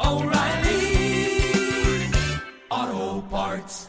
O'Reilly Auto Parts.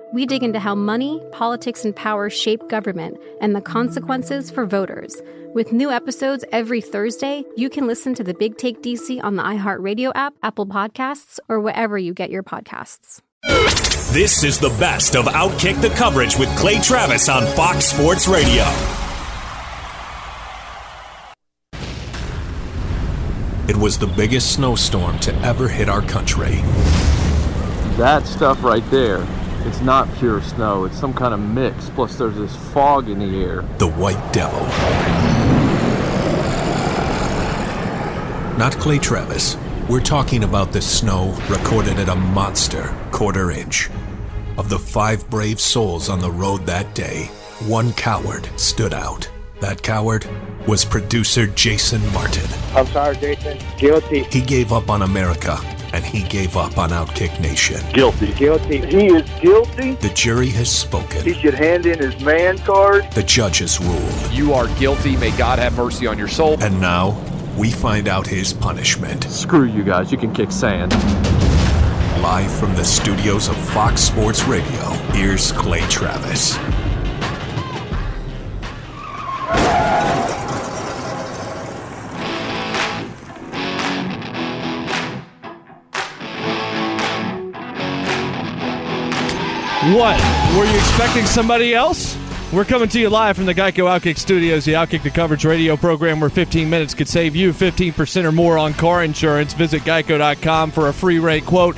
We dig into how money, politics, and power shape government and the consequences for voters. With new episodes every Thursday, you can listen to the Big Take DC on the iHeartRadio app, Apple Podcasts, or wherever you get your podcasts. This is the best of Outkick the coverage with Clay Travis on Fox Sports Radio. It was the biggest snowstorm to ever hit our country. That stuff right there. It's not pure snow, it's some kind of mix, plus there's this fog in the air. The White Devil. Not Clay Travis. We're talking about the snow recorded at a monster 1/4 inch. Of the 5 brave souls on the road that day, one coward stood out. That coward was producer Jason Martin. I'm sorry, Jason. Guilty. He gave up on America. And he gave up on Outkick Nation. Guilty. Guilty. He is guilty. The jury has spoken. He should hand in his man card. The judges ruled. You are guilty. May God have mercy on your soul. And now, we find out his punishment. Screw you guys. You can kick sand. Live from the studios of Fox Sports Radio, here's Clay Travis. What? Were you expecting somebody else? We're coming to you live from the Geico Outkick Studios, the Outkick the Coverage radio program where 15 minutes could save you 15% or more on car insurance. Visit geico.com for a free rate quote.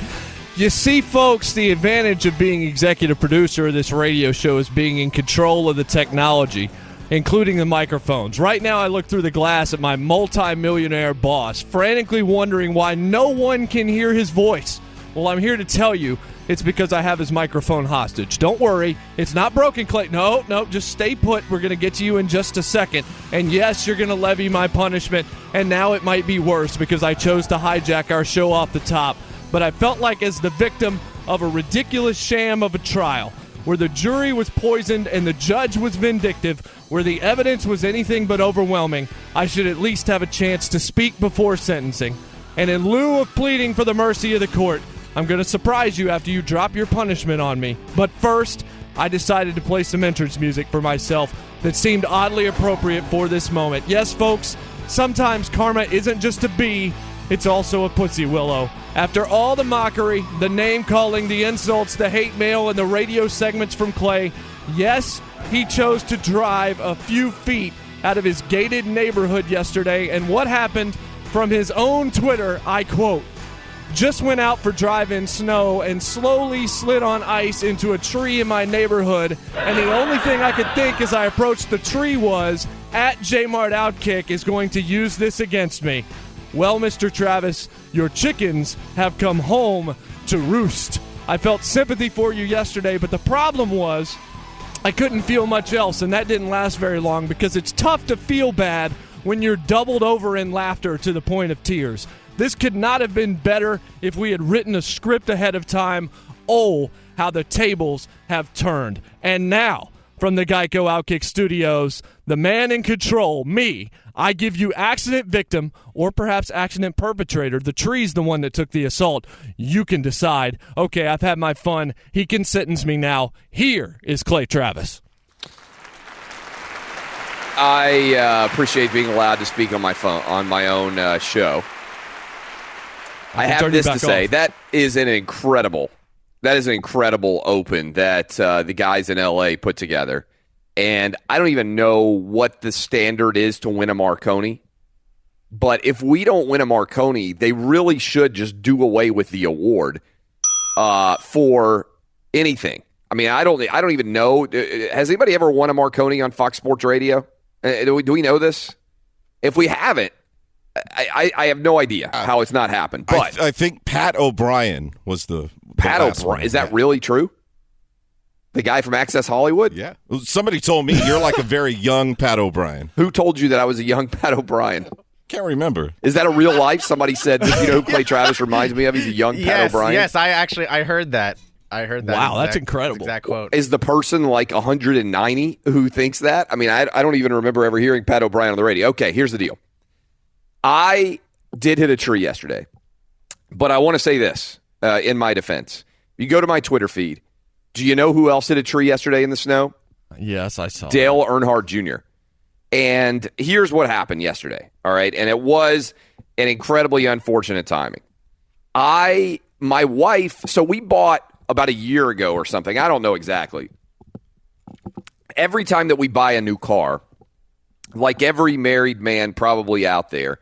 You see, folks, the advantage of being executive producer of this radio show is being in control of the technology, including the microphones. Right now I look through the glass at my multi-millionaire boss, frantically wondering why no one can hear his voice. Well, I'm here to tell you, it's because I have his microphone hostage. Don't worry. It's not broken, Clay. No, just stay put. We're going to get to you in just a second. And yes, you're going to levy my punishment. And now it might be worse because I chose to hijack our show off the top. But I felt like as the victim of a ridiculous sham of a trial where the jury was poisoned and the judge was vindictive, where the evidence was anything but overwhelming, I should at least have a chance to speak before sentencing. And in lieu of pleading for the mercy of the court, I'm going to surprise you after you drop your punishment on me. But first, I decided to play some entrance music for myself that seemed oddly appropriate for this moment. Yes, folks, sometimes karma isn't just a bee, it's also a pussy willow. After all the mockery, the name-calling, the insults, the hate mail, and the radio segments from Clay, yes, he chose to drive a few feet out of his gated neighborhood yesterday. And what happened? From his own Twitter, I quote, "Just went out for drive in snow and slowly slid on ice into a tree in my neighborhood. And the only thing I could think as I approached the tree was, at J-Mart Outkick is going to use this against me. Well, Mr. Travis, your chickens have come home to roost." I felt sympathy for you yesterday, but the problem was I couldn't feel much else, and that didn't last very long because it's tough to feel bad when you're doubled over in laughter to the point of tears. This could not have been better if we had written a script ahead of time. Oh, how the tables have turned. And now, from the Geico Outkick Studios, the man in control, me, I give you accident victim or perhaps accident perpetrator. The tree's the one that took the assault. You can decide. Okay, I've had my fun. He can sentence me now. Here is Clay Travis. I appreciate being allowed to speak on my phone on my own show. I have this to say. That is an incredible open that the guys in L.A. put together. And I don't even know what the standard is to win a Marconi. But if we don't win a Marconi, they really should just do away with the award for anything. I mean, I don't even know. Has anybody ever won a Marconi on Fox Sports Radio? Do we know this? If we haven't, I have no idea how it's not happened. But I think Pat O'Brien was the Pat O'Brien. Is that really true? The guy from Access Hollywood? Yeah. Somebody told me you're like a very young Pat O'Brien. Who told you that I was a young Pat O'Brien? Can't remember. Is that a real life? Somebody said, you know who Clay Travis reminds me of? He's a young Pat O'Brien. Yes, I heard that. Wow, that's incredible. Exact quote. Is the person like 190 who thinks that? I mean, I don't even remember ever hearing Pat O'Brien on the radio. Okay, here's the deal. I did hit a tree yesterday, but I want to say this in my defense. You go to my Twitter feed. Do you know who else hit a tree yesterday in the snow? Yes, I saw Dale Earnhardt Jr. And here's what happened yesterday, all right? And it was an incredibly unfortunate timing. My wife, so we bought about a year ago or something. I don't know exactly. Every time that we buy a new car, like every married man probably out there,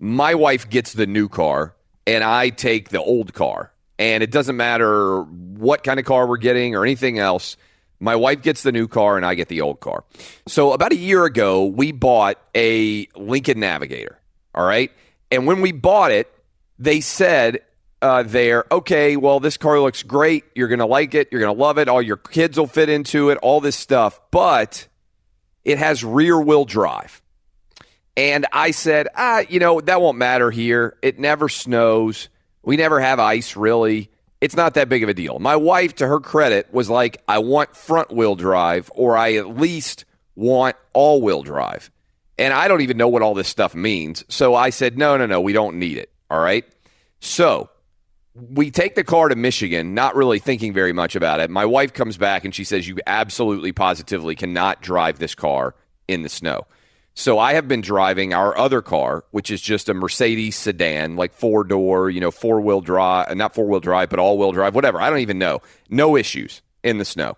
my wife gets the new car and I take the old car. And it doesn't matter what kind of car we're getting or anything else. My wife gets the new car and I get the old car. So about a year ago, we bought a Lincoln Navigator, all right? And when we bought it, they said okay, well, this car looks great. You're going to like it. You're going to love it. All your kids will fit into it, all this stuff. But it has rear-wheel drive. And I said, that won't matter here. It never snows. We never have ice, really. It's not that big of a deal. My wife, to her credit, was like, I want front-wheel drive, or I at least want all-wheel drive. And I don't even know what all this stuff means. So I said, no, we don't need it, all right? So we take the car to Michigan, not really thinking very much about it. My wife comes back, and she says, you absolutely, positively cannot drive this car in the snow. So I have been driving our other car, which is just a Mercedes sedan, like four-door, four-wheel drive, not four-wheel drive, but all-wheel drive, whatever. I don't even know. No issues in the snow.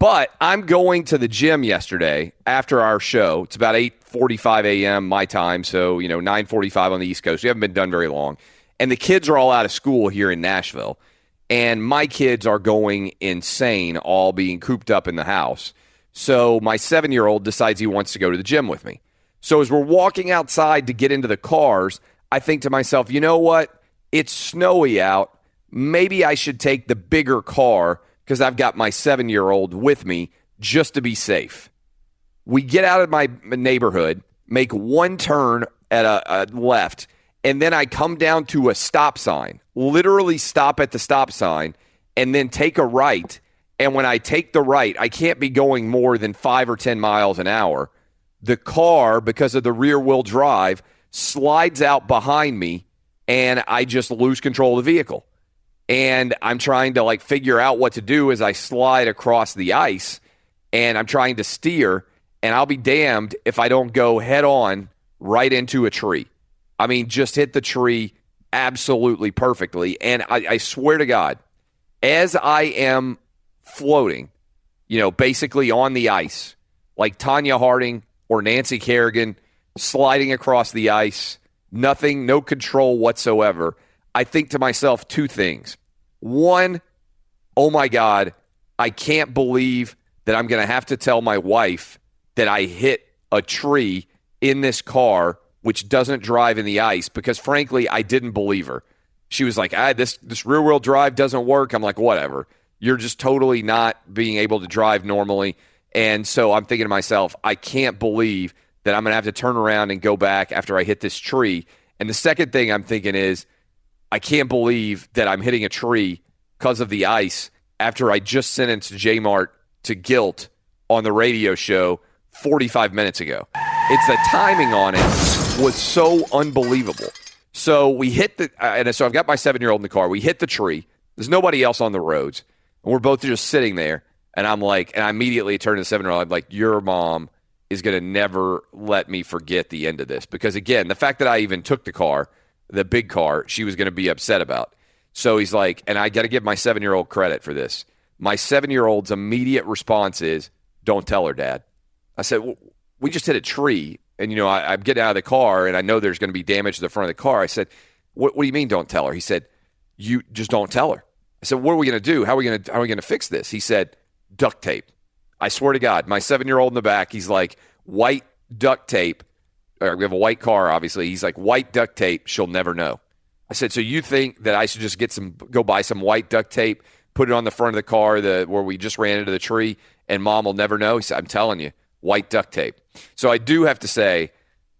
But I'm going to the gym yesterday after our show. It's about 8:45 a.m. my time, so 9:45 on the East Coast. We haven't been done very long. And the kids are all out of school here in Nashville, and my kids are going insane, all being cooped up in the house. So my 7-year-old decides he wants to go to the gym with me. So as we're walking outside to get into the cars, I think to myself, you know what? It's snowy out. Maybe I should take the bigger car because I've got my 7-year-old with me just to be safe. We get out of my neighborhood, make one turn at a left, and then I come down to a stop sign, literally stop at the stop sign, and then take a right. And when I take the right, I can't be going more than 5 or 10 miles an hour. The car, because of the rear-wheel drive, slides out behind me, and I just lose control of the vehicle. And I'm trying to, figure out what to do as I slide across the ice, and I'm trying to steer, and I'll be damned if I don't go head-on right into a tree. I mean, just hit the tree absolutely perfectly. And I swear to God, as I am floating, basically on the ice, like Tanya Harding or Nancy Kerrigan, sliding across the ice, nothing, no control whatsoever, I think to myself two things. One, oh my God, I can't believe that I'm going to have to tell my wife that I hit a tree in this car which doesn't drive in the ice, because frankly, I didn't believe her. She was like, this rear-wheel drive doesn't work. I'm like, whatever. You're just totally not being able to drive normally. And so I'm thinking to myself, I can't believe that I'm going to have to turn around and go back after I hit this tree. And the second thing I'm thinking is, I can't believe that I'm hitting a tree because of the ice after I just sentenced J-Mart to guilt on the radio show 45 minutes ago. It's the timing on it was so unbelievable. So we hit the, and so I've got my 7-year-old in the car. We hit the tree. There's nobody else on the roads. And we're both just sitting there. And I'm like, and I immediately turned to the 7-year-old. I'm like, your mom is going to never let me forget the end of this. Because again, the fact that I even took the car, the big car, she was going to be upset about. So he's like, and I got to give my 7-year-old credit for this. My 7-year-old's immediate response is, don't tell her, Dad. I said, well, we just hit a tree. And, you know, I'm getting out of the car, and I know there's going to be damage to the front of the car. I said, what do you mean don't tell her? He said, you just don't tell her. I said, what are we going to do? How are we going to fix this? He said, duct tape. I swear to God, my 7-year-old in the back, he's like, white duct tape. Or we have a white car, obviously. He's like, white duct tape, she'll never know. I said, so you think that I should just go buy some white duct tape, put it on the front of the car where we just ran into the tree, and Mom will never know? He said, I'm telling you, white duct tape. So I do have to say,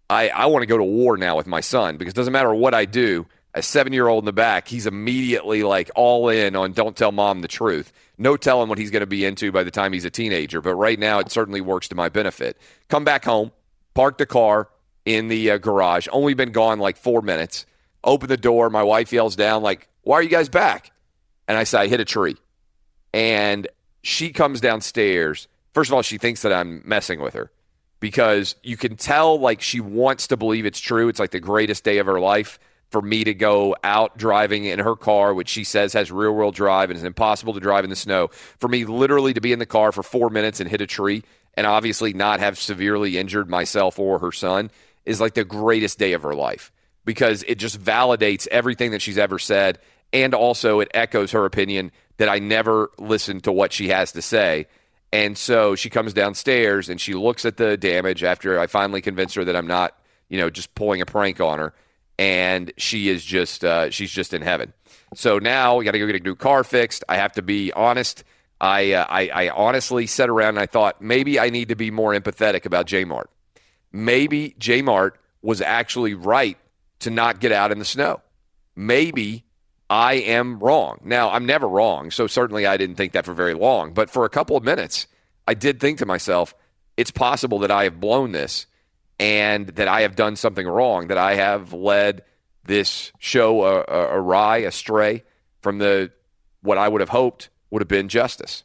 I want to go to war now with my son, because it doesn't matter what I do, a 7-year-old in the back, he's immediately like all in on don't tell Mom the truth. No telling what he's going to be into by the time he's a teenager. But right now, it certainly works to my benefit. Come back home, park the car in the garage, only been gone like 4 minutes, open the door, my wife yells down like, why are you guys back? And I say, I hit a tree. And she comes downstairs. First of all, she thinks that I'm messing with her, because you can tell like she wants to believe it's true. It's like the greatest day of her life for me to go out driving in her car, which she says has rear-wheel drive and is impossible to drive in the snow, for me literally to be in the car for 4 minutes and hit a tree and obviously not have severely injured myself or her son is like the greatest day of her life, because it just validates everything that she's ever said, and also it echoes her opinion that I never listen to what she has to say. And so she comes downstairs and she looks at the damage after I finally convince her that I'm not, you know, just pulling a prank on her. And she is just, she's just in heaven. So now we got to go get a new car fixed. I have to be honest. I honestly sat around and I thought, maybe I need to be more empathetic about J-Mart. Maybe J-Mart was actually right to not get out in the snow. Maybe I am wrong. Now, I'm never wrong, so certainly I didn't think that for very long. But for a couple of minutes, I did think to myself, it's possible that I have blown this, and that I have done something wrong, that I have led this show astray from what I would have hoped would have been justice.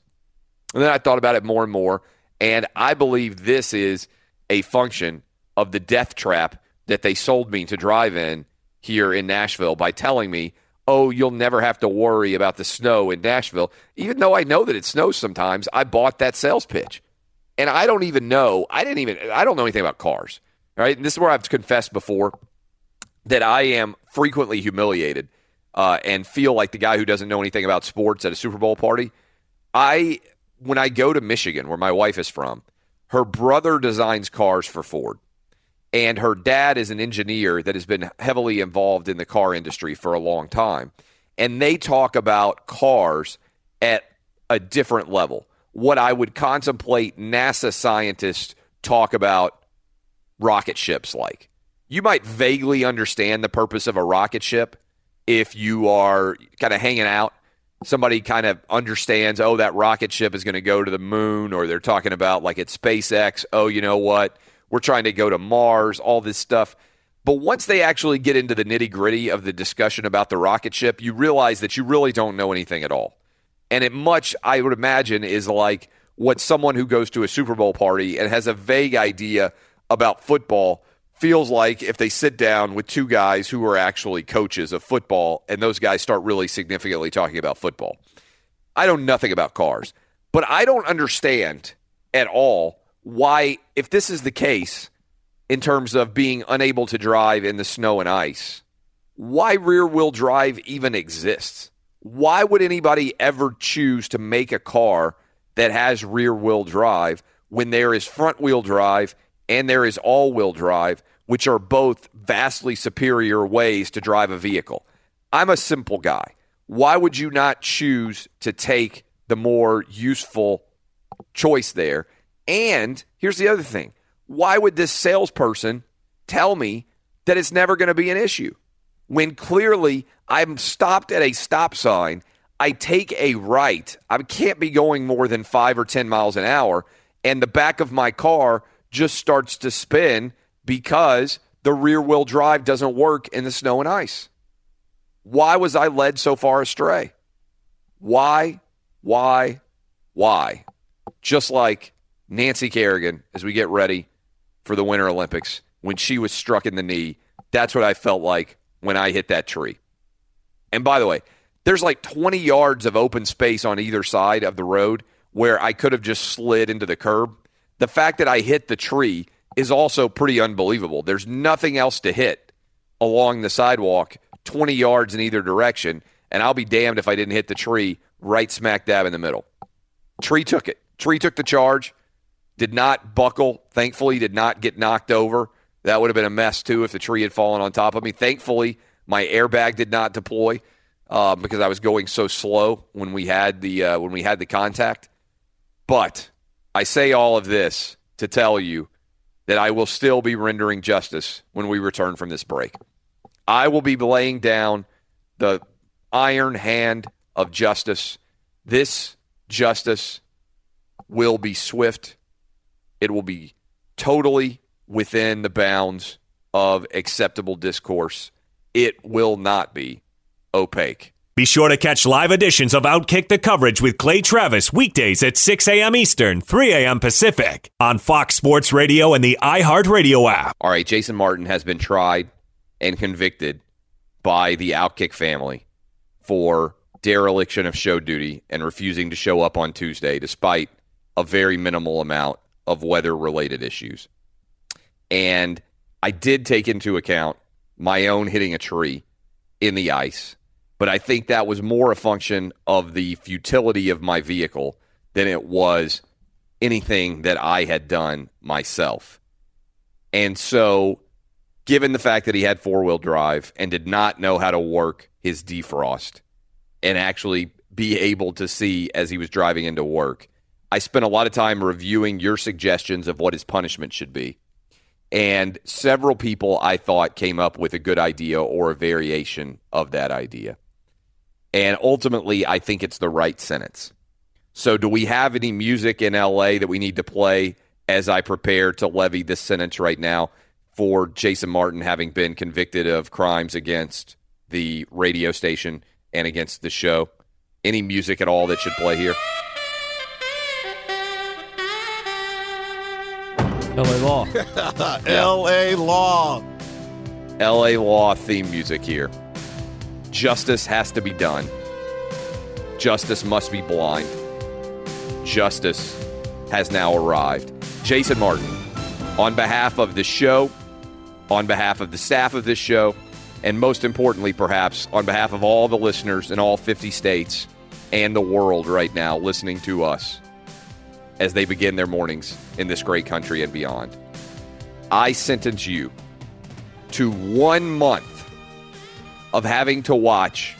And then I thought about it more and more, and I believe this is a function of the death trap that they sold me to drive in here in Nashville by telling me, oh, you'll never have to worry about the snow in Nashville. Even though I know that it snows sometimes, I bought that sales pitch. And I don't even know. I don't know anything about cars. All right. And this is where I've confessed before that I am frequently humiliated and feel like the guy who doesn't know anything about sports at a Super Bowl party. When I go to Michigan, where my wife is from, her brother designs cars for Ford. And her dad is an engineer that has been heavily involved in the car industry for a long time. And they talk about cars at a different level. What I would contemplate NASA scientists talk about rocket ships like. You might vaguely understand the purpose of a rocket ship if you are kind of hanging out. Somebody kind of understands, oh, that rocket ship is going to go to the moon, or they're talking about like at SpaceX, oh, you know what, we're trying to go to Mars, all this stuff. But once they actually get into the nitty-gritty of the discussion about the rocket ship, you realize that you really don't know anything at all. And it much, I would imagine, is like what someone who goes to a Super Bowl party and has a vague idea about football feels like if they sit down with two guys who are actually coaches of football, and those guys start really significantly talking about football. I know nothing about cars, but I don't understand at all why, if this is the case in terms of being unable to drive in the snow and ice, why rear-wheel drive even exists. Why would anybody ever choose to make a car that has rear-wheel drive when there is front-wheel drive and there is all-wheel drive, which are both vastly superior ways to drive a vehicle? I'm a simple guy. Why would you not choose to take the more useful choice there? And here's the other thing. Why would this salesperson tell me that it's never going to be an issue. When clearly I'm stopped at a stop sign, I take a right. I can't be going more than 5 or 10 miles an hour, and the back of my car just starts to spin because the rear-wheel drive doesn't work in the snow and ice. Why was I led so far astray? Why? Just like Nancy Kerrigan, as we get ready for the Winter Olympics, when she was struck in the knee, that's what I felt like when I hit that tree. And by the way, there's like 20 yards of open space on either side of the road where I could have just slid into the curb. The fact that I hit the tree is also pretty unbelievable. There's nothing else to hit along the sidewalk, 20 yards in either direction, and I'll be damned if I didn't hit the tree right smack dab in the middle. Tree took it. Tree took the charge, did not buckle, thankfully did not get knocked over. That would have been a mess, too, if the tree had fallen on top of me. Thankfully, my airbag did not deploy because I was going so slow when we had the contact. But I say all of this to tell you that I will still be rendering justice when we return from this break. I will be laying down the iron hand of justice. This justice will be swift. It will be totally within the bounds of acceptable discourse. It will not be opaque. Be sure to catch live editions of Outkick the Coverage with Clay Travis weekdays at 6 a.m. Eastern, 3 a.m. Pacific on Fox Sports Radio and the iHeartRadio app. All right, Jason Martin has been tried and convicted by the Outkick family for dereliction of show duty and refusing to show up on Tuesday despite a very minimal amount of weather-related issues. And I did take into account my own hitting a tree in the ice, but I think that was more a function of the futility of my vehicle than it was anything that I had done myself. And so, given the fact that he had four-wheel drive and did not know how to work his defrost and actually be able to see as he was driving into work, I spent a lot of time reviewing your suggestions of what his punishment should be. And several people, I thought, came up with a good idea or a variation of that idea. And ultimately, I think it's the right sentence. So do we have any music in L.A. that we need to play as I prepare to levy this sentence right now for Jason Martin having been convicted of crimes against the radio station and against the show? Any music at all that should play here? L.A. Law. Yeah. L.A. Law. L.A. Law theme music here. Justice has to be done. Justice must be blind. Justice has now arrived. Jason Martin, on behalf of the show, on behalf of the staff of this show, and most importantly, perhaps, on behalf of all the listeners in all 50 states and the world right now listening to us, as they begin their mornings in this great country and beyond, I sentence you to 1 month of having to watch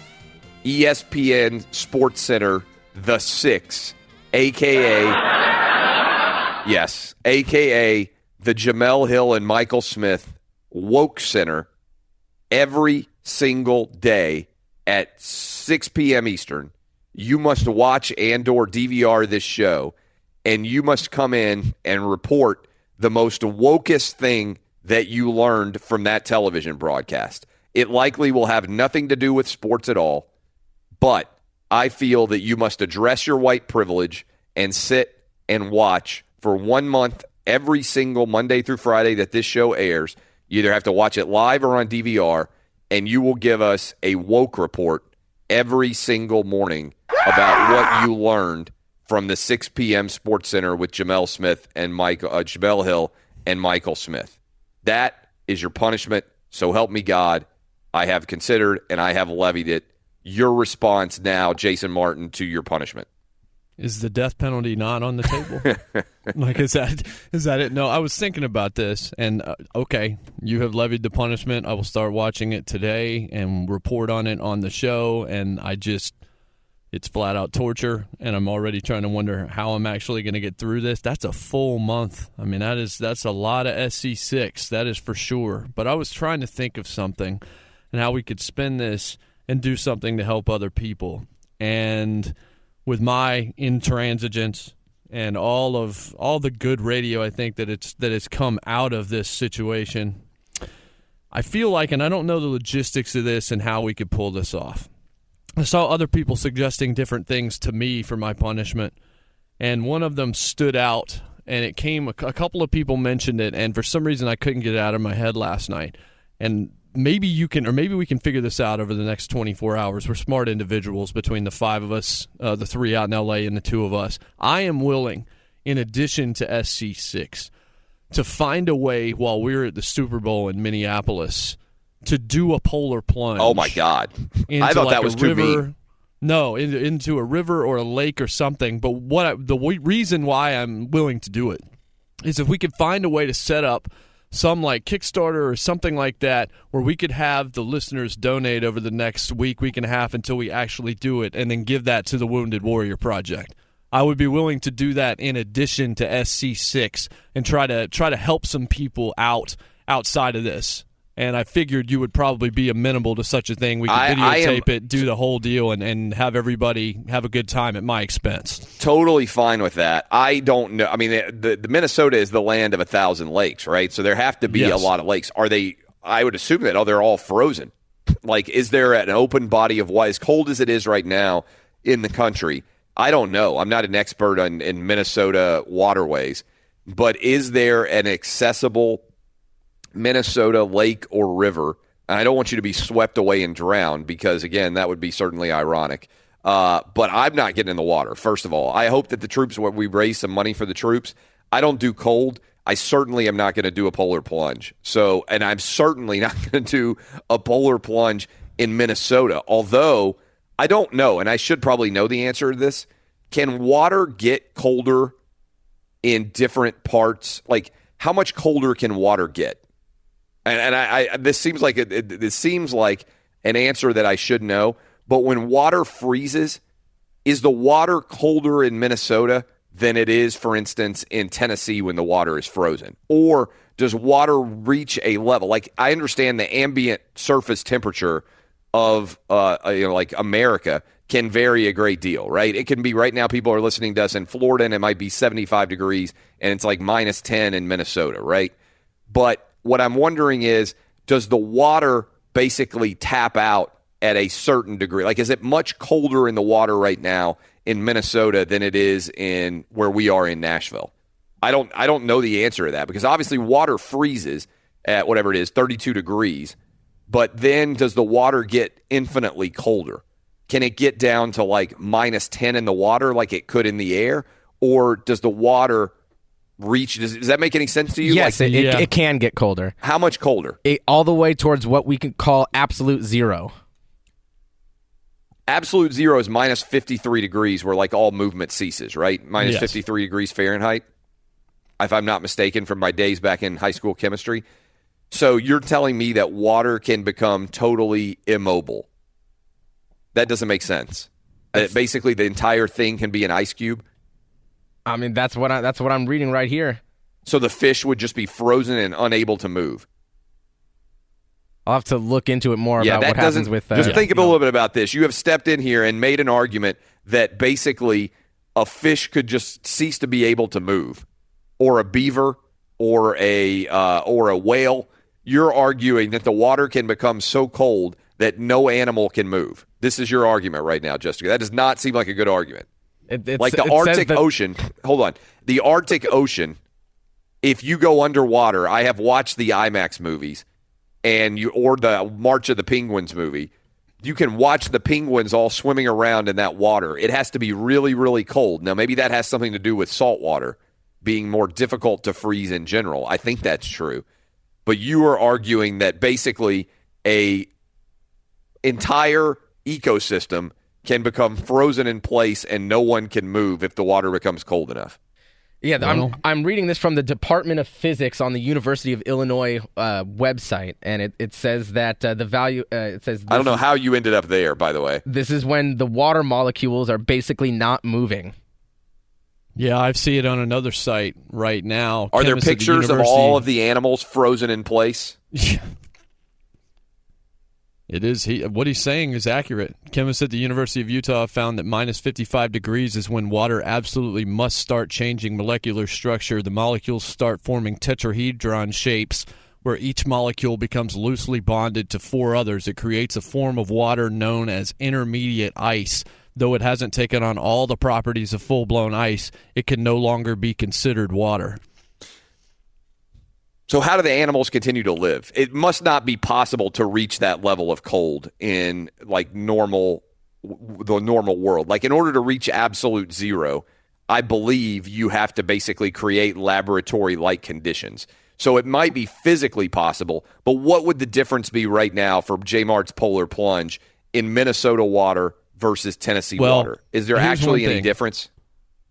ESPN Sports Center The Six, a.k.a. yes, a.k.a. the Jamel Hill and Michael Smith Woke Center every single day at 6 p.m. Eastern. You must watch and or DVR this show, and you must come in and report the most wokest thing that you learned from that television broadcast. It likely will have nothing to do with sports at all, but I feel that you must address your white privilege and sit and watch for 1 month every single Monday through Friday that this show airs. You either have to watch it live or on DVR, and you will give us a woke report every single morning about what you learned from the 6 p.m. Sports Center with Jamel Hill and Michael Smith. That is your punishment. So help me God. I have considered and I have levied it. Your response now, Jason Martin, to your punishment. Is the death penalty not on the table? Like, is that it? No, I was thinking about this, and okay, you have levied the punishment. I will start watching it today and report on it on the show, and I just It's flat-out torture, and I'm already trying to wonder how I'm actually going to get through this. That's a full month. I mean, that's a lot of SC6. That is for sure. But I was trying to think of something and how we could spin this and do something to help other people. And with my intransigence and all the good radio, I think that it's come out of this situation, I feel like, and I don't know the logistics of this and how we could pull this off. I saw other people suggesting different things to me for my punishment, and one of them stood out, and it came, a couple of people mentioned it, and for some reason I couldn't get it out of my head last night. And maybe you can, or maybe we can figure this out over the next 24 hours. We're smart individuals between the five of us, the three out in L.A. and the two of us. I am willing, in addition to SC6, to find a way while we're at the Super Bowl in Minneapolis to do a polar plunge. Oh, my God. I thought that was too mean. No, into a river or a lake or something. But the reason why I'm willing to do it is if we could find a way to set up some like Kickstarter or something like that where we could have the listeners donate over the next week and a half until we actually do it, and then give that to the Wounded Warrior Project. I would be willing to do that in addition to SC6 and try to help some people out outside of this. And I figured you would probably be amenable to such a thing. We could videotape it, do the whole deal, and have everybody have a good time at my expense. Totally fine with that. I don't know. I mean, the Minnesota is the land of 1,000 lakes, right? So there have to be a lot of lakes. Are they? I would assume that they're all frozen. Like, is there an open body of water as cold as it is right now in the country? I don't know. I'm not an expert in Minnesota waterways, but is there an accessible Minnesota lake or river? And I don't want you to be swept away and drowned, because again, that would be certainly ironic. But I'm not getting in the water. First of all, I hope that the troops, we raise some money for the troops. I don't do cold. I certainly am not going to do a polar plunge. So, and I'm certainly not going to do a polar plunge in Minnesota. Although I don't know, and I should probably know the answer to this. Can water get colder in different parts? Like, how much colder can water get? And I this seems like it seems like an answer that I should know. But when water freezes, is the water colder in Minnesota than it is, for instance, in Tennessee when the water is frozen? Or does water reach a level? Like, I understand the ambient surface temperature of like America can vary a great deal, right? It can be, right now people are listening to us in Florida and it might be 75 degrees and it's like minus 10 in Minnesota, right? But what I'm wondering is, does the water basically tap out at a certain degree? Like, is it much colder in the water right now in Minnesota than it is in where we are in Nashville? I don't know the answer to that, because obviously water freezes at whatever it is, 32 degrees. But then does the water get infinitely colder? Can it get down to like minus 10 in the water like it could in the air? Or does the water reach? Does that make any sense to you? Yes, like, it can get colder. How much colder? All the way towards what we can call absolute zero. Absolute zero is minus 53 degrees where like all movement ceases, right? Minus 53 degrees Fahrenheit, if I'm not mistaken, from my days back in high school chemistry. So you're telling me that water can become totally immobile. That doesn't make sense. Basically, the entire thing can be an ice cube. I mean, that's what I'm reading right here. So the fish would just be frozen and unable to move. I'll have to look into it more about what happens with that. Just think a little bit about this. You have stepped in here and made an argument that basically a fish could just cease to be able to move, or a beaver, or a whale. You're arguing that the water can become so cold that no animal can move. This is your argument right now, Jessica. That does not seem like a good argument. Like the Arctic Ocean. Hold on. The Arctic Ocean, if you go underwater, I have watched the IMAX movies or the March of the Penguins movie. You can watch the penguins all swimming around in that water. It has to be really, really cold. Now, maybe that has something to do with salt water being more difficult to freeze in general. I think that's true. But you are arguing that basically a entire ecosystem can become frozen in place and no one can move if the water becomes cold enough. Yeah, well, I'm reading this from the Department of Physics on the University of Illinois website, and it says that the value. It says I don't know how you ended up there, by the way. This is when the water molecules are basically not moving. Yeah, I see it on another site right now. Are there pictures of all of the animals frozen in place? Yeah. It is. What he's saying is accurate. Chemists at the University of Utah found that minus 55 degrees is when water absolutely must start changing molecular structure. The molecules start forming tetrahedron shapes where each molecule becomes loosely bonded to four others. It creates a form of water known as intermediate ice. Though it hasn't taken on all the properties of full-blown ice, it can no longer be considered water. So how do the animals continue to live? It must not be possible to reach that level of cold in like the normal world. Like in order to reach absolute zero, I believe you have to basically create laboratory-like conditions. So it might be physically possible, but what would the difference be right now for J-Mart's Polar Plunge in Minnesota water versus Tennessee water? Is there actually any difference?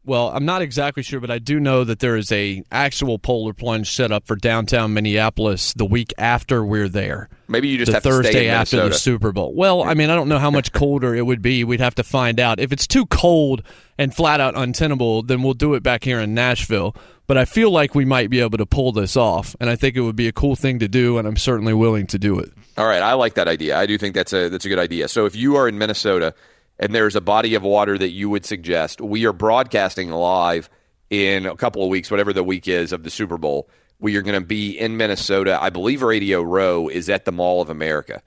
Well, I'm not exactly sure, but I do know that there is an actual polar plunge set up for downtown Minneapolis the week after we're there. Maybe you just have to Thursday stay in Minnesota after the Super Bowl. Well, I mean, I don't know how much colder it would be. We'd have to find out. If it's too cold and flat out untenable, then we'll do it back here in Nashville. But I feel like we might be able to pull this off, and I think it would be a cool thing to do, and I'm certainly willing to do it. All right, I like that idea. I do think that's a good idea. So if you are in Minnesota and there's a body of water that you would suggest, we are broadcasting live in a couple of weeks, whatever the week is of the Super Bowl. We are going to be in Minnesota. I believe Radio Row is at the Mall of America.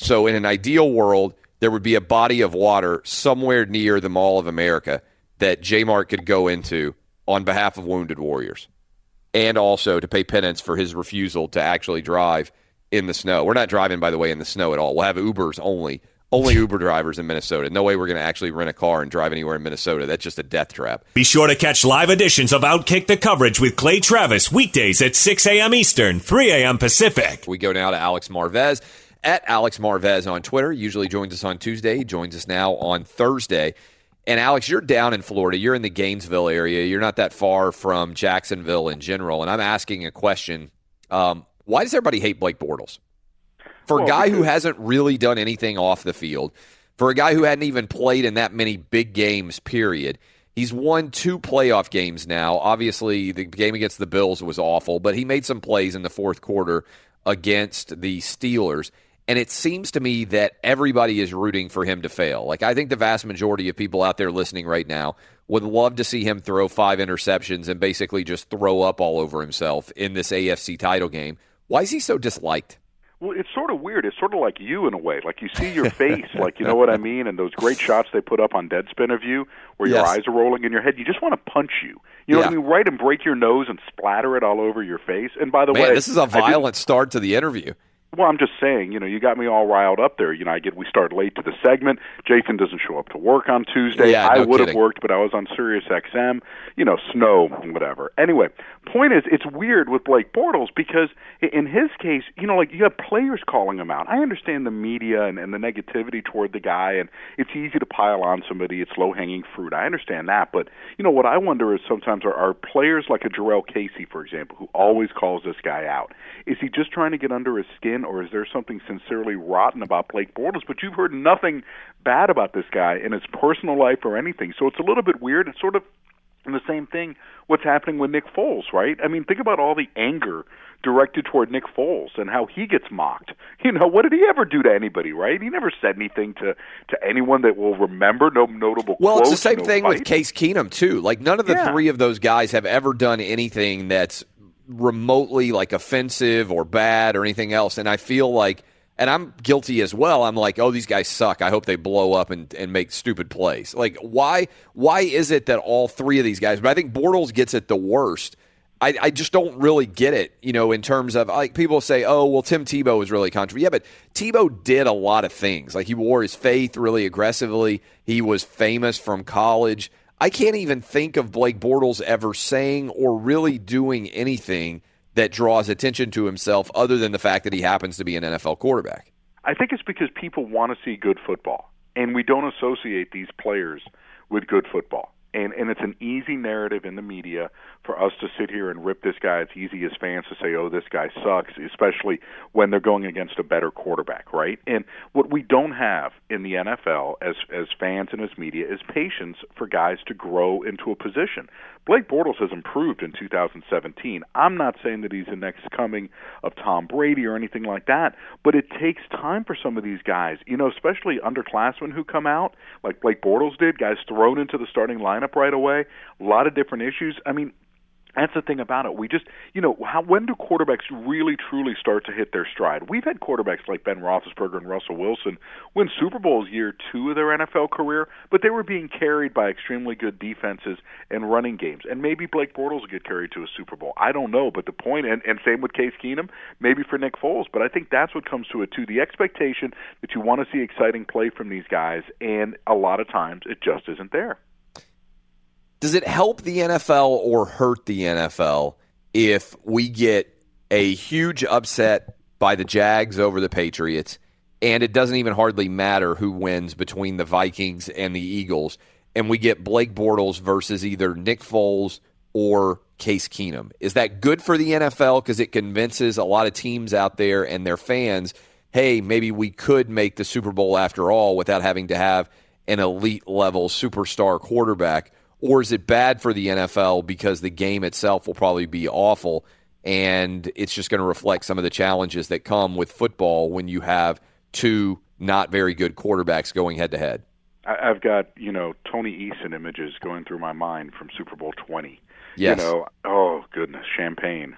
So in an ideal world, there would be a body of water somewhere near the Mall of America that J-Mart could go into on behalf of Wounded Warriors and also to pay penance for his refusal to actually drive in the snow. We're not driving, by the way, in the snow at all. We'll have Ubers only. Only Uber drivers in Minnesota. No way we're going to actually rent a car and drive anywhere in Minnesota. That's just a death trap. Be sure to catch live editions of Outkick the Coverage with Clay Travis weekdays at 6 a.m. Eastern, 3 a.m. Pacific. We go now to Alex Marvez at Alex Marvez on Twitter. Usually joins us on Tuesday. He joins us now on Thursday. And Alex, you're down in Florida. You're in the Gainesville area. You're not that far from Jacksonville in general. And I'm asking a question. Why does everybody hate Blake Bortles? For a guy who hasn't really done anything off the field, for a guy who hadn't even played in that many big games, period, he's won two playoff games now. Obviously, the game against the Bills was awful, but he made some plays in the fourth quarter against the Steelers, and it seems to me that everybody is rooting for him to fail. Like, I think the vast majority of people out there listening right now would love to see him throw five interceptions and basically just throw up all over himself in this AFC title game. Why is he so disliked? Well, it's sort of weird. It's sort of like you in a way. Like you see your face, like you know what I mean, and those great shots they put up on Deadspin of you where your eyes are rolling in your head. You just want to punch you. You know what I mean? Right, and break your nose and splatter it all over your face. And by the way, this is a violent start to the interview. Well, I'm just saying, you know, you got me all riled up there. You know, we start late to the segment. Jason doesn't show up to work on Tuesday. Yeah, I would have worked, but I was on Sirius XM, you know, snow and whatever. Anyway, point is, it's weird with Blake Bortles because in his case, you know, like you have players calling him out. I understand the media and the negativity toward the guy, and it's easy to pile on somebody. It's low-hanging fruit. I understand that, but, you know, what I wonder is sometimes are players like a Jarrell Casey, for example, who always calls this guy out, is he just trying to get under his skin? Or is there something sincerely rotten about Blake Bortles? But you've heard nothing bad about this guy in his personal life or anything. So it's a little bit weird. It's sort of the same thing what's happening with Nick Foles, right? I mean, think about all the anger directed toward Nick Foles and how he gets mocked. You know, what did he ever do to anybody, right? He never said anything to anyone that will remember, no notable quotes. Well, it's the same thing with Case Keenum, too. Like, none of the three of those guys have ever done anything that's remotely like offensive or bad or anything else, and I feel like, and I'm guilty as well, I'm like, oh, these guys suck, I hope they blow up and make stupid plays. Like, why is it that all three of these guys, but I think Bortles gets it the worst. I just don't really get it, you know, in terms of, like, people say, oh, well, Tim Tebow was really controversial. Yeah, but Tebow did a lot of things. Like, he wore his faith really aggressively. He was famous from college. I can't even think of Blake Bortles ever saying or really doing anything that draws attention to himself other than the fact that he happens to be an NFL quarterback. I think it's because people want to see good football, and we don't associate these players with good football. And it's an easy narrative in the media for us to sit here and rip this guy. It's easy as fans to say, oh, this guy sucks, especially when they're going against a better quarterback, right? And what we don't have in the NFL as fans and as media is patience for guys to grow into a position. Blake Bortles has improved in 2017. I'm not saying that he's the next coming of Tom Brady or anything like that, but it takes time for some of these guys, you know, especially underclassmen who come out, like Blake Bortles did, guys thrown into the starting lineup right away, a lot of different issues. I mean, that's the thing about it. We just, you know, when do quarterbacks really, truly start to hit their stride? We've had quarterbacks like Ben Roethlisberger and Russell Wilson win Super Bowls year two of their NFL career, but they were being carried by extremely good defenses and running games. And maybe Blake Bortles will get carried to a Super Bowl. I don't know, but the point, and same with Case Keenum, maybe for Nick Foles, but I think that's what comes to it, too. The expectation that you want to see exciting play from these guys, and a lot of times it just isn't there. Does it help the NFL or hurt the NFL if we get a huge upset by the Jags over the Patriots, and it doesn't even hardly matter who wins between the Vikings and the Eagles, and we get Blake Bortles versus either Nick Foles or Case Keenum? Is that good for the NFL because it convinces a lot of teams out there and their fans, hey, maybe we could make the Super Bowl after all without having to have an elite-level superstar quarterback? Or is it bad for the NFL because the game itself will probably be awful, and it's just going to reflect some of the challenges that come with football when you have two not very good quarterbacks going head-to-head? I've got, you know, Tony Eason images going through my mind from Super Bowl 20. Yes. You know, oh, goodness, champagne.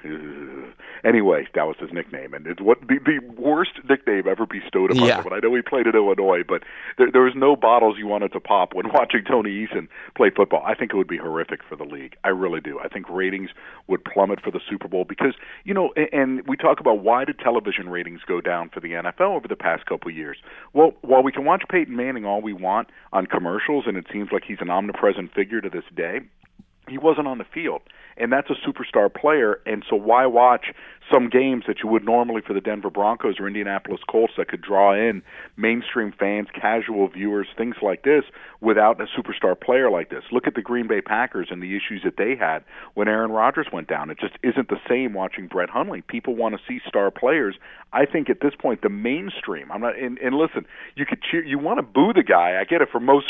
Anyway, that was his nickname. And it's what the worst nickname ever bestowed upon him. I know he played at Illinois, but there was no bottles you wanted to pop when watching Tony Eason play football. I think it would be horrific for the league. I really do. I think ratings would plummet for the Super Bowl because, you know, and we talk about why did television ratings go down for the NFL over the past couple of years. Well, while we can watch Peyton Manning all we want on commercials, and it seems like he's an omnipresent figure to this day, he wasn't on the field, and that's a superstar player, and so why watch some games that you would normally for the Denver Broncos or Indianapolis Colts that could draw in mainstream fans, casual viewers, things like this, without a superstar player like this? Look at the Green Bay Packers and the issues that they had when Aaron Rodgers went down. It just isn't the same watching Brett Hundley. People want to see star players. I think at this point, the mainstream, I'm not, and listen, you could cheer, you want to boo the guy. I get it for most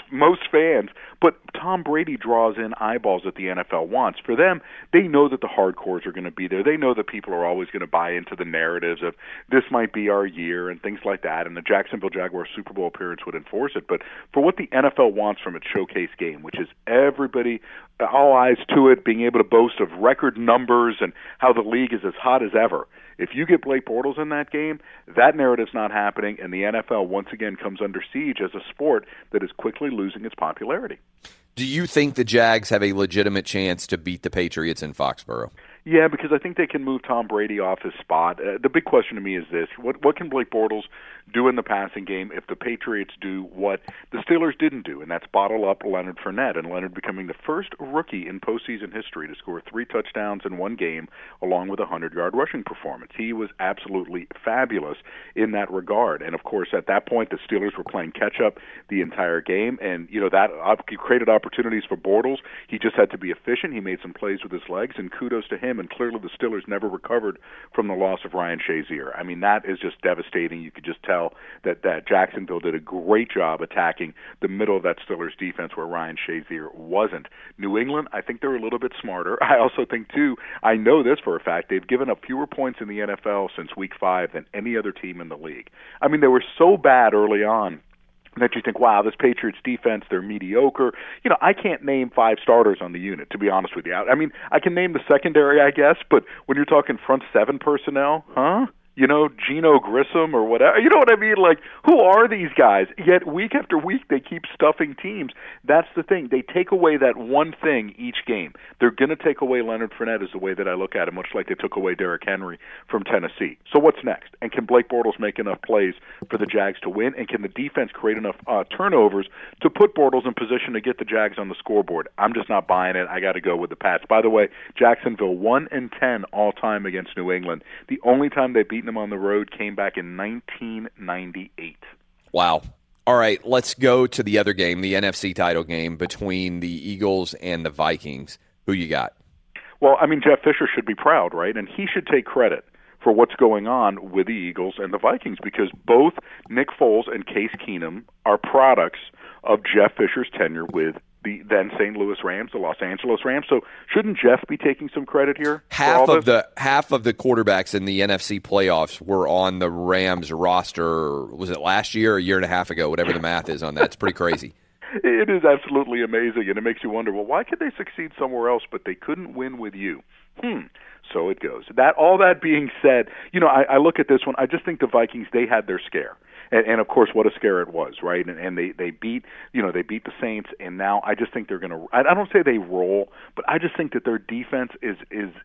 fans, but Tom Brady draws in eyeballs that the NFL wants. For them, they know that the hardcores are going to be there. They know that people are always going to buy into the narratives of this might be our year and things like that, and the Jacksonville Jaguars Super Bowl appearance would enforce it. But for what the NFL wants from its showcase game, which is everybody, all eyes to it, being able to boast of record numbers and how the league is as hot as ever, if you get Blake Bortles in that game, that narrative's not happening, and the NFL once again comes under siege as a sport that is quickly losing its popularity. Do you think the Jags have a legitimate chance to beat the Patriots in Foxborough? Yeah, because I think they can move Tom Brady off his spot. The big question to me is this. What can Blake Bortles do in the passing game if the Patriots do what the Steelers didn't do, and that's bottle up Leonard Fournette, and Leonard becoming the first rookie in postseason history to score 3 touchdowns in one game along with a 100-yard rushing performance? He was absolutely fabulous in that regard. And, of course, at that point, the Steelers were playing catch-up the entire game, and, you know, that created opportunities for Bortles. He just had to be efficient. He made some plays with his legs, and kudos to him. And clearly the Steelers never recovered from the loss of Ryan Shazier. I mean, that is just devastating. You could just tell that Jacksonville did a great job attacking the middle of that Steelers defense where Ryan Shazier wasn't. New England, I think they're a little bit smarter. I also think, too, I know this for a fact, they've given up fewer points in the NFL since Week 5 than any other team in the league. I mean, they were so bad early on that you think, wow, this Patriots defense, they're mediocre. You know, I can't name 5 starters on the unit, to be honest with you. I mean, I can name the secondary, I guess, but when you're talking front 7 personnel, you know, Geno Grissom or whatever. You know what I mean? Like, who are these guys? Yet week after week, they keep stuffing teams. That's the thing. They take away that one thing each game. They're going to take away Leonard Fournette is the way that I look at it, much like they took away Derrick Henry from Tennessee. So what's next? And can Blake Bortles make enough plays for the Jags to win? And can the defense create enough turnovers to put Bortles in position to get the Jags on the scoreboard? I'm just not buying it. I got to go with the Pats. By the way, Jacksonville 1-10 all-time against New England. The only time they beat them on the road came back in 1998. Wow. All right, let's go to the other game, the NFC title game between the Eagles and the Vikings. Who you got? Well, I mean, Jeff Fisher should be proud, right? And he should take credit for what's going on with the Eagles and the Vikings, because both Nick Foles and Case Keenum are products of Jeff Fisher's tenure with the then St. Louis Rams, the Los Angeles Rams. So shouldn't Jeff be taking some credit here? Half of the quarterbacks in the NFC playoffs were on the Rams roster. Was it last year or a year and a half ago? Whatever the math is on that. It's pretty crazy. It is absolutely amazing, and it makes you wonder, well, why could they succeed somewhere else, but they couldn't win with you? So it goes. That all that being said, you know, I look at this one, I just think the Vikings, they had their scare. And of course, what a scare it was, right? And they beat the Saints, and now I just think they're going to, I don't say they roll, but I just think that their defense is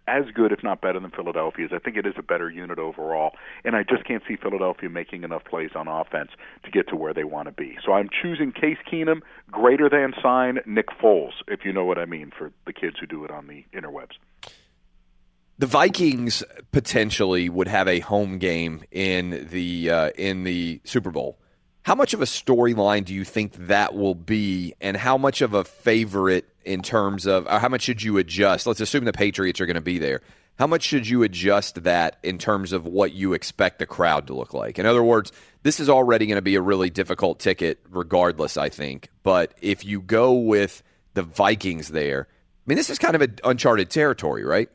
as good, if not better, than Philadelphia's. I think it is a better unit overall, and I just can't see Philadelphia making enough plays on offense to get to where they want to be. So I'm choosing Case Keenum, greater than sign Nick Foles, if you know what I mean, for the kids who do it on the interwebs. The Vikings potentially would have a home game in the Super Bowl. How much of a storyline do you think that will be, and how much of a favorite in terms of how much should you adjust? Let's assume the Patriots are going to be there. How much should you adjust that in terms of what you expect the crowd to look like? In other words, this is already going to be a really difficult ticket regardless, I think. But if you go with the Vikings there, I mean, this is kind of an uncharted territory, right?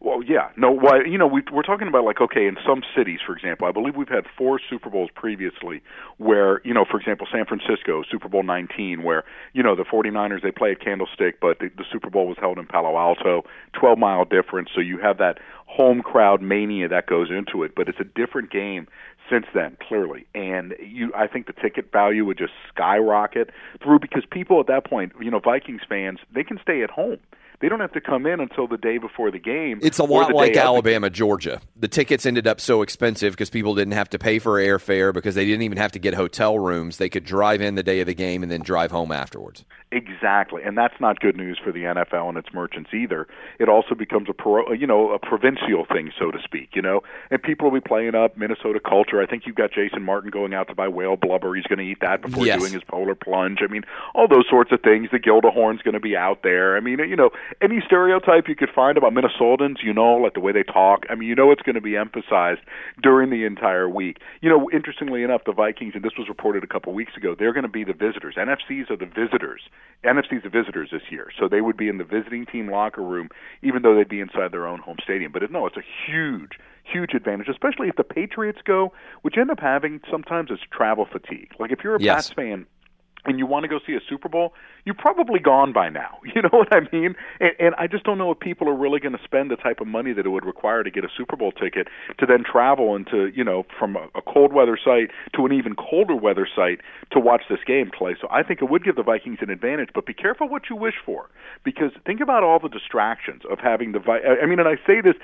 Well, yeah. No, why, you know, we're talking about, like, okay, in some cities, for example, I believe we've had 4 Super Bowls previously where, you know, for example, San Francisco, Super Bowl 19, where, you know, the 49ers, they play at Candlestick, but the Super Bowl was held in Palo Alto, 12-mile difference, so you have that home crowd mania that goes into it, but it's a different game since then, clearly. And I think the ticket value would just skyrocket through, because people at that point, you know, Vikings fans, they can stay at home. They don't have to come in until the day before the game. It's a lot like Alabama, Georgia. The tickets ended up so expensive because people didn't have to pay for airfare, because they didn't even have to get hotel rooms. They could drive in the day of the game and then drive home afterwards. Exactly, and that's not good news for the NFL and its merchants either. It also becomes a provincial thing, so to speak, you know. And people will be playing up Minnesota culture. I think you've got Jason Martin going out to buy whale blubber. He's going to eat that before doing his polar plunge. I mean, all those sorts of things. The Gilda horn's going to be out there. I mean, you know, any stereotype you could find about Minnesotans, you know, like the way they talk. I mean, you know, it's going to be emphasized during the entire week. You know, interestingly enough, the Vikings, and this was reported a couple weeks ago, they're going to be the visitors. NFCs are the visitors. NFC's the visitors this year, so they would be in the visiting team locker room, even though they'd be inside their own home stadium. But no, it's a huge advantage, especially if the Patriots go, which end up having sometimes is travel fatigue. Like if you're a Pats fan and you want to go see a Super Bowl, you're probably gone by now. You know what I mean? And I just don't know if people are really going to spend the type of money that it would require to get a Super Bowl ticket to then travel into, you know, from a cold weather site to an even colder weather site to watch this game, Clay. So I think it would give the Vikings an advantage, but be careful what you wish for, because think about all the distractions of having the Vikings. I mean, and I say this,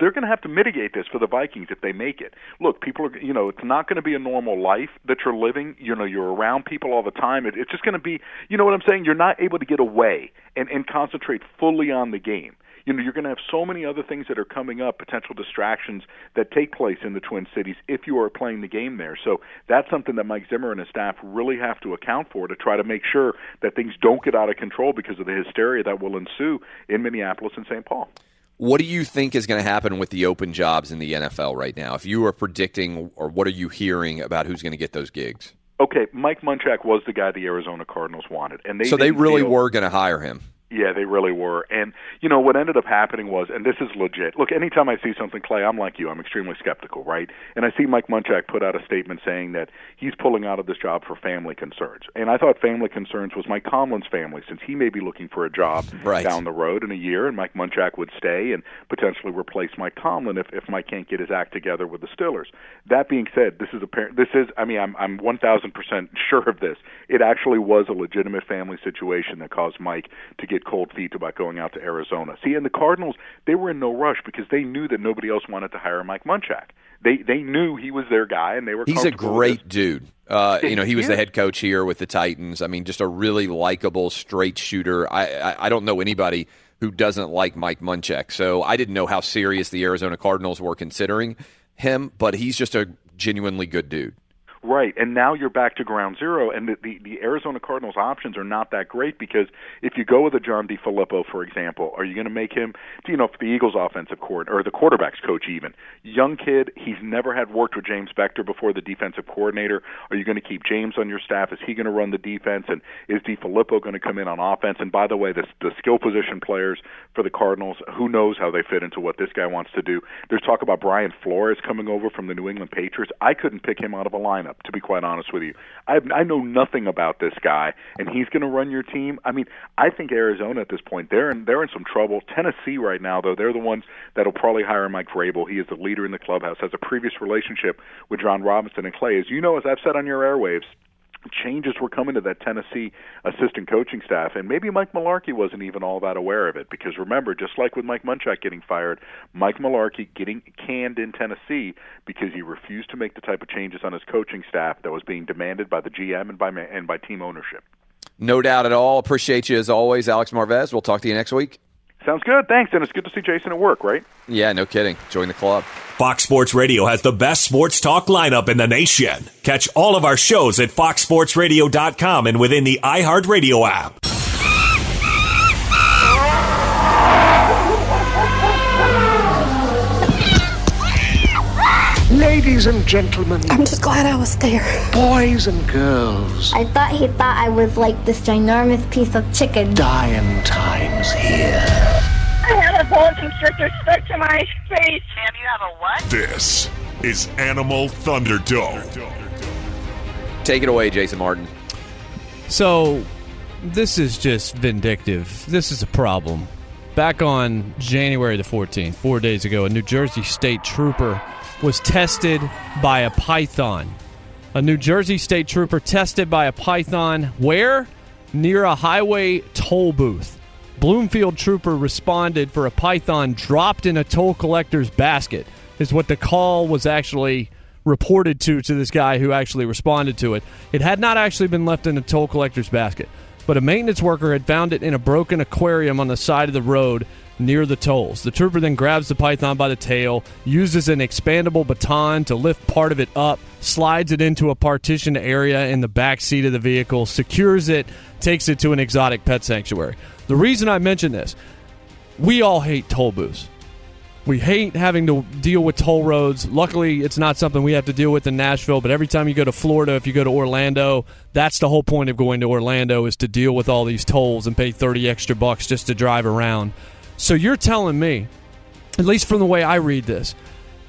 they're going to have to mitigate this for the Vikings if they make it. Look, people are, you know, it's not going to be a normal life that you're living. You know, you're around people all the time. It's just going to be, you know what I'm saying? You're not able to get away and concentrate fully on the game. You know, you're going to have so many other things that are coming up, potential distractions that take place in the Twin Cities if you are playing the game there. So that's something that Mike Zimmer and his staff really have to account for, to try to make sure that things don't get out of control because of the hysteria that will ensue in Minneapolis and St. Paul. What do you think is going to happen with the open jobs in the NFL right now? If you are predicting, or what are you hearing about who's going to get those gigs? Okay, Mike Munchak was the guy the Arizona Cardinals wanted. And they really were going to hire him. Yeah, they really were. And, you know, what ended up happening was, and this is legit. Look, anytime I see something, Clay, I'm like you. I'm extremely skeptical, right? And I see Mike Munchak put out a statement saying that he's pulling out of this job for family concerns. And I thought family concerns was Mike Tomlin's family, since he may be looking for a job down the road in a year, and Mike Munchak would stay and potentially replace Mike Tomlin if Mike can't get his act together with the Steelers. That being said, I'm 1,000% sure of this. It actually was a legitimate family situation that caused Mike to get cold feet about going out to Arizona. See, and the Cardinals, they were in no rush because they knew that nobody else wanted to hire Mike Munchak. They knew he was their guy, and they were. He's a great dude. You know, he was the head coach here with the Titans. I mean, just a really likable straight shooter. I don't know anybody who doesn't like Mike Munchak. So I didn't know how serious the Arizona Cardinals were considering him, but he's just a genuinely good dude. Right, and now you're back to ground zero, and the Arizona Cardinals' options are not that great, because if you go with a John DeFilippo, for example, are you going to make him, you know, for the Eagles' offensive coordinator, or the quarterback's coach even? Young kid, he's never had worked with James Bechter before, the defensive coordinator. Are you going to keep James on your staff? Is he going to run the defense, and is DeFilippo going to come in on offense? And by the way, the skill position players for the Cardinals, who knows how they fit into what this guy wants to do. There's talk about Brian Flores coming over from the New England Patriots. I couldn't pick him out of a lineup, to be quite honest with you. I know nothing about this guy, and he's going to run your team. I mean, I think Arizona at this point, they're in some trouble. Tennessee right now, though, they're the ones that'll probably hire Mike Vrabel. He is the leader in the clubhouse, has a previous relationship with John Robinson and Clay. As you know, as I've said on your airwaves, changes were coming to that Tennessee assistant coaching staff, and maybe Mike Mularkey wasn't even all that aware of it, because remember, just like with Mike Munchak getting fired, Mike Mularkey getting canned in Tennessee because he refused to make the type of changes on his coaching staff that was being demanded by the GM and by team ownership. No doubt at all. Appreciate you as always, Alex Marvez. We'll talk to you next week. Sounds good. Thanks, and it's good to see Jason at work, right? Yeah, no kidding. Join the club. Fox Sports Radio has the best sports talk lineup in the nation. Catch all of our shows at foxsportsradio.com and within the iHeartRadio app. Ladies and gentlemen. I'm just glad I was there. Boys and girls. I thought he thought I was like this ginormous piece of chicken. Dying times here. I had a boa constrictor stuck to my face. Sam, you have a what? This is Animal Thunderdome. Take it away, Jason Martin. So, this is just vindictive. This is a problem. Back on January the 14th, 4 days ago, a New Jersey state trooper was tested by a python. A New Jersey state trooper tested by a python where? Near a highway toll booth. Bloomfield trooper responded for a python dropped in a toll collector's basket, is what the call was actually reported to this guy who actually responded to it. It had not actually been left in a toll collector's basket, but a maintenance worker had found it in a broken aquarium on the side of the road near the tolls. The trooper then grabs the python by the tail, uses an expandable baton to lift part of it up, slides it into a partitioned area in the back seat of the vehicle, secures it, takes it to an exotic pet sanctuary. The reason I mention this, we all hate toll booths. We hate having to deal with toll roads. Luckily, it's not something we have to deal with in Nashville, but every time you go to Florida, if you go to Orlando, that's the whole point of going to Orlando, is to deal with all these tolls and pay $30 extra just to drive around. So you're telling me, at least from the way I read this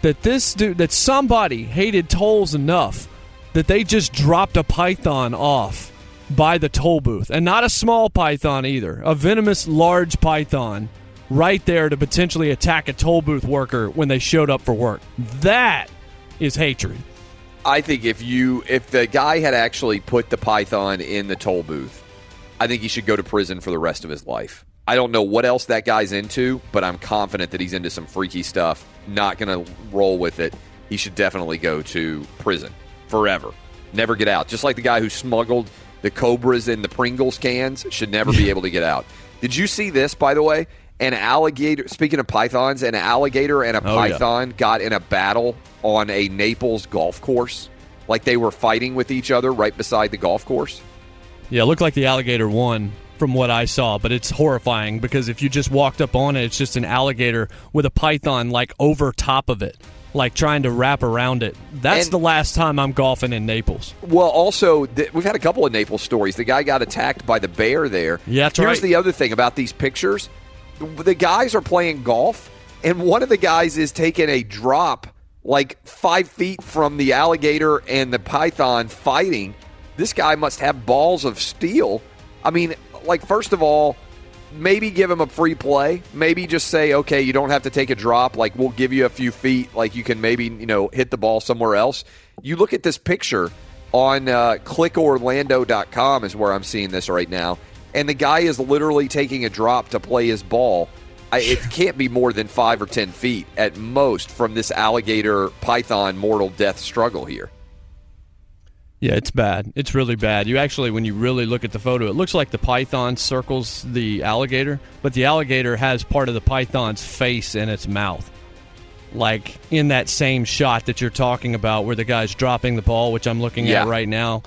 dude, that somebody hated tolls enough that they just dropped a python off by the toll booth. And not a small python either, a venomous large python right there to potentially attack a toll booth worker when they showed up for work. That is hatred. I think if the guy had actually put the python in the toll booth, I think he should go to prison for the rest of his life. I don't know what else that guy's into, but I'm confident that he's into some freaky stuff. Not going to roll with it. He should definitely go to prison forever. Never get out. Just like the guy who smuggled the cobras in the Pringles cans should never be able to get out. Did you see this, by the way? An alligator, speaking of pythons, an alligator and a python got in a battle on a Naples golf course. Like they were fighting with each other right beside the golf course. Yeah, it looked like the alligator won from what I saw, but it's horrifying because if you just walked up on it, it's just an alligator with a python like over top of it, like trying to wrap around it. That's the last time I'm golfing in Naples. Well, also, we've had a couple of Naples stories. The guy got attacked by the bear there. Yeah, that's right. Here's the other thing about these pictures. The guys are playing golf, and one of the guys is taking a drop like 5 feet from the alligator and the python fighting. This guy must have balls of steel. I mean, like, first of all, maybe give him a free play. Maybe just say, okay, you don't have to take a drop. Like, we'll give you a few feet. Like, you can maybe, you know, hit the ball somewhere else. You look at this picture on clickorlando.com is where I'm seeing this right now. And the guy is literally taking a drop to play his ball. It can't be more than 5 or 10 feet at most from this alligator python mortal death struggle here. Yeah, it's bad. It's really bad. You actually, when you really look at the photo, it looks like the python circles the alligator, but the alligator has part of the python's face in its mouth. like in that same shot that you're talking about where the guy's dropping the ball, which I'm looking at right now,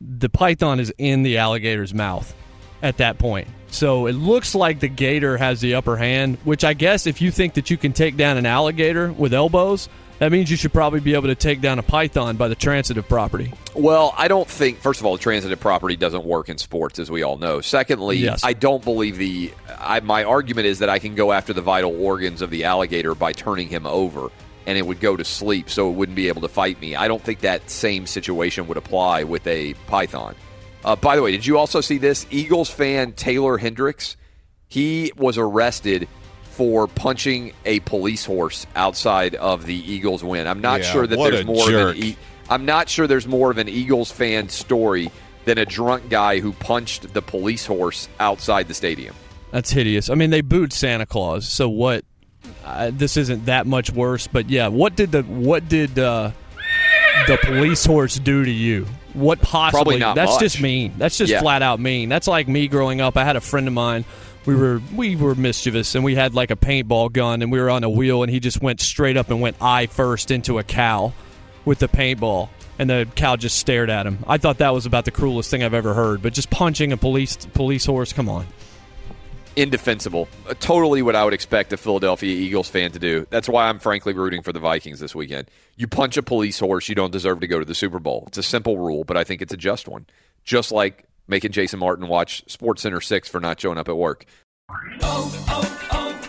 the python is in the alligator's mouth at that point. So it looks like the gator has the upper hand, which I guess if you think that you can take down an alligator with elbows, that means you should probably be able to take down a python by the transitive property. Well, I don't think, first of all, transitive property doesn't work in sports, as we all know. Secondly, I don't believe my argument is that I can go after the vital organs of the alligator by turning him over, and it would go to sleep, so it wouldn't be able to fight me. I don't think that same situation would apply with a python. By the way, did you also see this? Eagles fan Taylor Hendricks, he was arrested for punching a police horse outside of the Eagles win. I'm not sure that there's more jerk. I'm not sure there's more of an Eagles fan story than a drunk guy who punched the police horse outside the stadium. That's hideous. I mean, they booed Santa Claus, so what? This isn't that much worse. But yeah, what did the police horse do to you? What possibly? That's much. Just mean. That's just flat out mean. That's like me growing up. I had a friend of mine. We were mischievous, and we had like a paintball gun, and we were on a wheel, and he just went straight up and went eye first into a cow with the paintball, and the cow just stared at him. I thought that was about the cruelest thing I've ever heard, but just punching a police horse, come on. Indefensible. Totally what I would expect a Philadelphia Eagles fan to do. That's why I'm frankly rooting for the Vikings this weekend. You punch a police horse, you don't deserve to go to the Super Bowl. It's a simple rule, but I think it's a just one. Just like making Jason Martin watch SportsCenter 6 for not showing up at work. O'Reilly!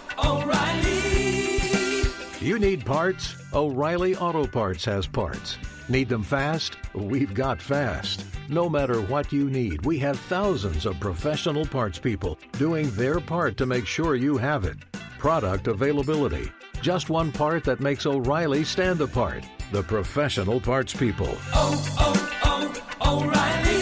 You need parts? O'Reilly Auto Parts has parts. Need them fast? We've got fast. No matter what you need, we have thousands of professional parts people doing their part to make sure you have it. Product availability. Just one part that makes O'Reilly stand apart. The professional parts people. O'Reilly!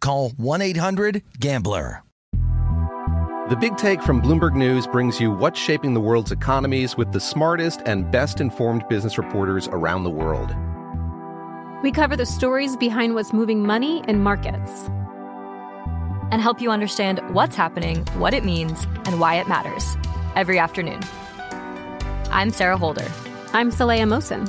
call 1-800-GAMBLER. The Big Take from Bloomberg News brings you what's shaping the world's economies with the smartest and best-informed business reporters around the world. We cover the stories behind what's moving money and markets and help you understand what's happening, what it means, and why it matters every afternoon. I'm Sarah Holder. I'm Saleha Mohsin.